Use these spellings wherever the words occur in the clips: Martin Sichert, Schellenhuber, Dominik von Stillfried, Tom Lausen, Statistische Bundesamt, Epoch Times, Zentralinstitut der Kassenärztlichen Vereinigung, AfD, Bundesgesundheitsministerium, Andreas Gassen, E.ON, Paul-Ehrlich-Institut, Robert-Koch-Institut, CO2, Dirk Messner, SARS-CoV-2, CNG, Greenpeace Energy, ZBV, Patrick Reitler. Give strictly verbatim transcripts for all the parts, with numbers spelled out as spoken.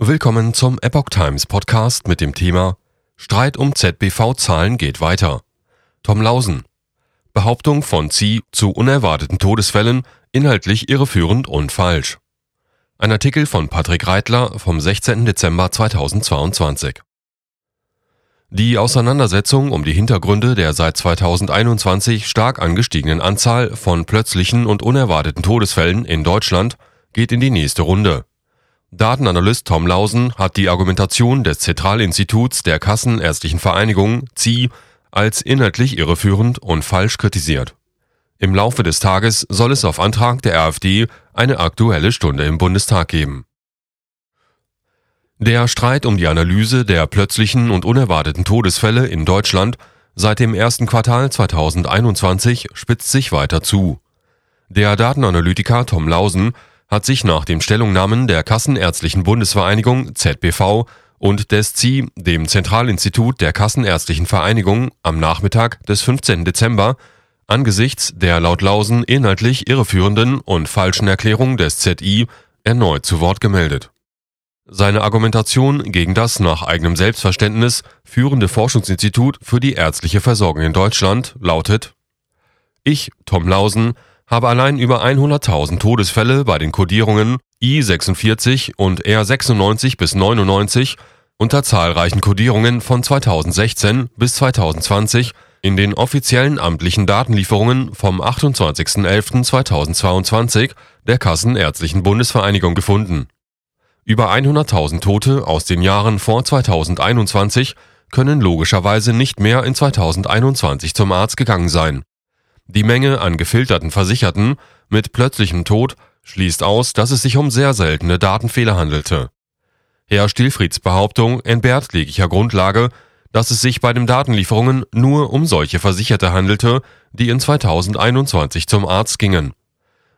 Willkommen zum Epoch Times Podcast mit dem Thema Streit um Z B V-Zahlen geht weiter. Tom Lausen. Behauptung von Z I zu unerwarteten Todesfällen, inhaltlich irreführend und falsch. Ein Artikel von Patrick Reitler vom sechzehnten Dezember zweitausendzweiundzwanzig. Die Auseinandersetzung um die Hintergründe der seit zweitausendeinundzwanzig stark angestiegenen Anzahl von plötzlichen und unerwarteten Todesfällen in Deutschland geht in die nächste Runde. Datenanalyst Tom Lausen hat die Argumentation des Zentralinstituts der Kassenärztlichen Vereinigung Z I als inhaltlich irreführend und falsch kritisiert. Im Laufe des Tages soll es auf Antrag der A f D eine Aktuelle Stunde im Bundestag geben. Der Streit um die Analyse der plötzlichen und unerwarteten Todesfälle in Deutschland seit dem ersten Quartal zweitausendeinundzwanzig spitzt sich weiter zu. Der Datenanalytiker Tom Lausen hat sich nach den Stellungnahmen der Kassenärztlichen Bundesvereinigung Z B V und des Z I, dem Zentralinstitut der Kassenärztlichen Vereinigung, am Nachmittag des fünfzehnten Dezember angesichts der laut Lausen inhaltlich irreführenden und falschen Erklärung des Z I erneut zu Wort gemeldet. Seine Argumentation gegen das nach eigenem Selbstverständnis führende Forschungsinstitut für die ärztliche Versorgung in Deutschland lautet: Ich, Tom Lausen, habe allein über hunderttausend Todesfälle bei den Kodierungen I sechsundvierzig und R sechsundneunzig bis neunundneunzig unter zahlreichen Kodierungen von zweitausendsechzehn bis zweitausendzwanzig in den offiziellen amtlichen Datenlieferungen vom achtundzwanzigsten elften zweitausendzweiundzwanzig der Kassenärztlichen Bundesvereinigung gefunden. Über hunderttausend Tote aus den Jahren vor zweitausendeinundzwanzig können logischerweise nicht mehr in zweitausendeinundzwanzig zum Arzt gegangen sein. Die Menge an gefilterten Versicherten mit plötzlichem Tod schließt aus, dass es sich um sehr seltene Datenfehler handelte. Herr Stillfrieds Behauptung entbehrt jeglicher Grundlage, dass es sich bei den Datenlieferungen nur um solche Versicherte handelte, die in zweitausendeinundzwanzig zum Arzt gingen.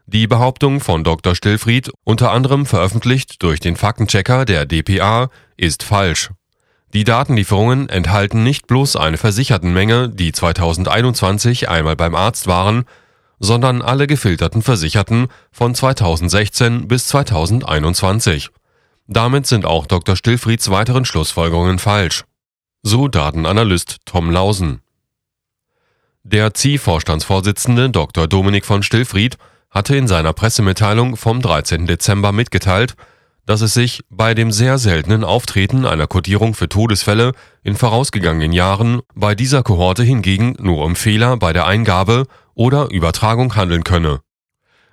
Die Behauptung von Doktor Stillfried, unter anderem veröffentlicht durch den Faktenchecker der D P A, ist falsch. Die Datenlieferungen enthalten nicht bloß eine Versichertenmenge, die zweitausendeinundzwanzig einmal beim Arzt waren, sondern alle gefilterten Versicherten von zweitausendsechzehn bis zweitausendeinundzwanzig. Damit sind auch Doktor Stillfrieds weiteren Schlussfolgerungen falsch. So Datenanalyst Tom Lausen. Der Z I-Vorstandsvorsitzende Doktor Dominik von Stillfried hatte in seiner Pressemitteilung vom dreizehnten Dezember mitgeteilt, dass es sich bei dem sehr seltenen Auftreten einer Kodierung für Todesfälle in vorausgegangenen Jahren bei dieser Kohorte hingegen nur um Fehler bei der Eingabe oder Übertragung handeln könne.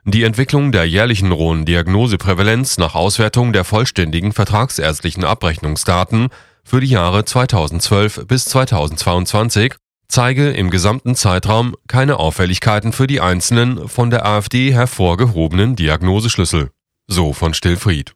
Die Entwicklung der jährlichen rohen Diagnoseprävalenz nach Auswertung der vollständigen vertragsärztlichen Abrechnungsdaten für die Jahre zweitausendzwölf bis zweitausendzweiundzwanzig zeige im gesamten Zeitraum keine Auffälligkeiten für die einzelnen von der A f D hervorgehobenen Diagnoseschlüssel, so von Stillfried.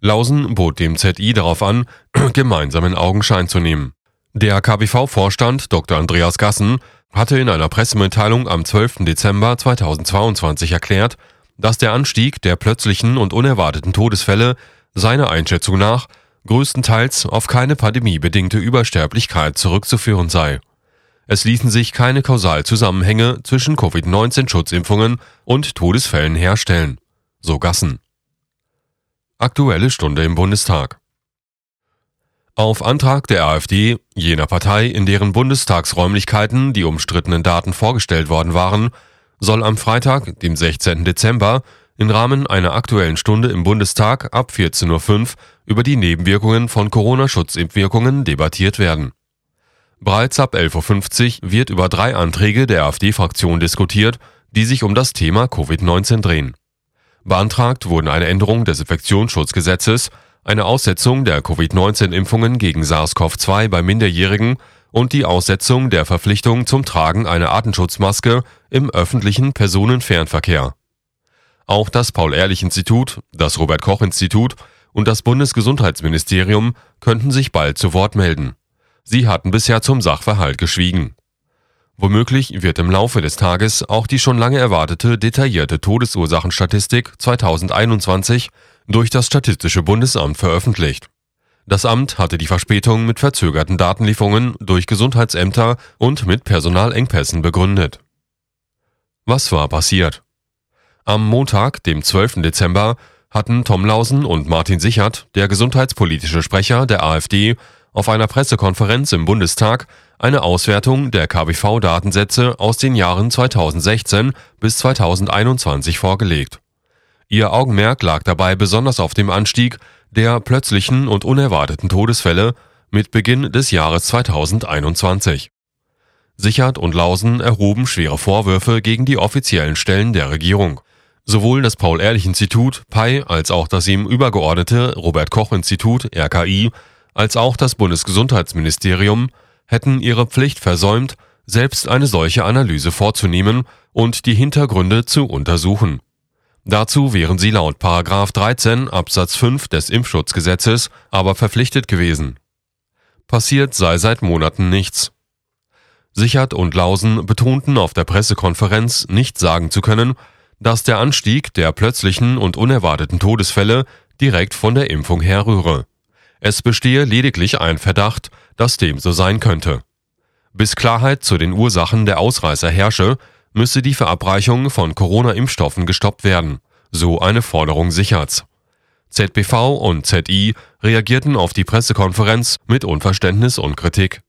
Lausen bot dem Z I darauf an, gemeinsam in Augenschein zu nehmen. Der K B V-Vorstand Doktor Andreas Gassen hatte in einer Pressemitteilung am zwölften Dezember zweitausendzweiundzwanzig erklärt, dass der Anstieg der plötzlichen und unerwarteten Todesfälle seiner Einschätzung nach größtenteils auf keine pandemiebedingte Übersterblichkeit zurückzuführen sei. Es ließen sich keine Kausalzusammenhänge zwischen Covid neunzehn Schutzimpfungen und Todesfällen herstellen, so Gassen. Aktuelle Stunde im Bundestag. Auf Antrag der A f D, jener Partei, in deren Bundestagsräumlichkeiten die umstrittenen Daten vorgestellt worden waren, soll am Freitag, dem sechzehnten Dezember, im Rahmen einer Aktuellen Stunde im Bundestag ab vierzehn Uhr fünf über die Nebenwirkungen von Corona-Schutzimpfwirkungen debattiert werden. Bereits ab elf Uhr fünfzig wird über drei Anträge der A f D-Fraktion diskutiert, die sich um das Thema Covid neunzehn drehen. Beantragt wurden eine Änderung des Infektionsschutzgesetzes, eine Aussetzung der Covid neunzehn Impfungen gegen SARS-CoV zwei bei Minderjährigen und die Aussetzung der Verpflichtung zum Tragen einer Atemschutzmaske im öffentlichen Personenfernverkehr. Auch das Paul-Ehrlich-Institut, das Robert-Koch-Institut und das Bundesgesundheitsministerium könnten sich bald zu Wort melden. Sie hatten bisher zum Sachverhalt geschwiegen. Womöglich wird im Laufe des Tages auch die schon lange erwartete detaillierte Todesursachenstatistik zweitausendeinundzwanzig durch das Statistische Bundesamt veröffentlicht. Das Amt hatte die Verspätung mit verzögerten Datenlieferungen durch Gesundheitsämter und mit Personalengpässen begründet. Was war passiert? Am Montag, dem zwölften Dezember, hatten Tom Lausen und Martin Sichert, der gesundheitspolitische Sprecher der AfD, auf einer Pressekonferenz im Bundestag eine Auswertung der K B V-Datensätze aus den Jahren zweitausendsechzehn bis zweitausendeinundzwanzig vorgelegt. Ihr Augenmerk lag dabei besonders auf dem Anstieg der plötzlichen und unerwarteten Todesfälle mit Beginn des Jahres zweitausendeinundzwanzig. Sichert und Lausen erhoben schwere Vorwürfe gegen die offiziellen Stellen der Regierung. Sowohl das Paul-Ehrlich-Institut, P E I, als auch das ihm übergeordnete Robert-Koch-Institut, R K I, als auch das Bundesgesundheitsministerium hätten ihre Pflicht versäumt, selbst eine solche Analyse vorzunehmen und die Hintergründe zu untersuchen. Dazu wären sie laut Paragraph dreizehn Absatz fünf des Impfschutzgesetzes aber verpflichtet gewesen. Passiert sei seit Monaten nichts. Sichert und Lausen betonten auf der Pressekonferenz, nicht sagen zu können, dass der Anstieg der plötzlichen und unerwarteten Todesfälle direkt von der Impfung herrühre. Es bestehe lediglich ein Verdacht, dass dem so sein könnte. Bis Klarheit zu den Ursachen der Ausreißer herrsche, müsse die Verabreichung von Corona-Impfstoffen gestoppt werden, so eine Forderung Sicherts. Z B V und Z I reagierten auf die Pressekonferenz mit Unverständnis und Kritik.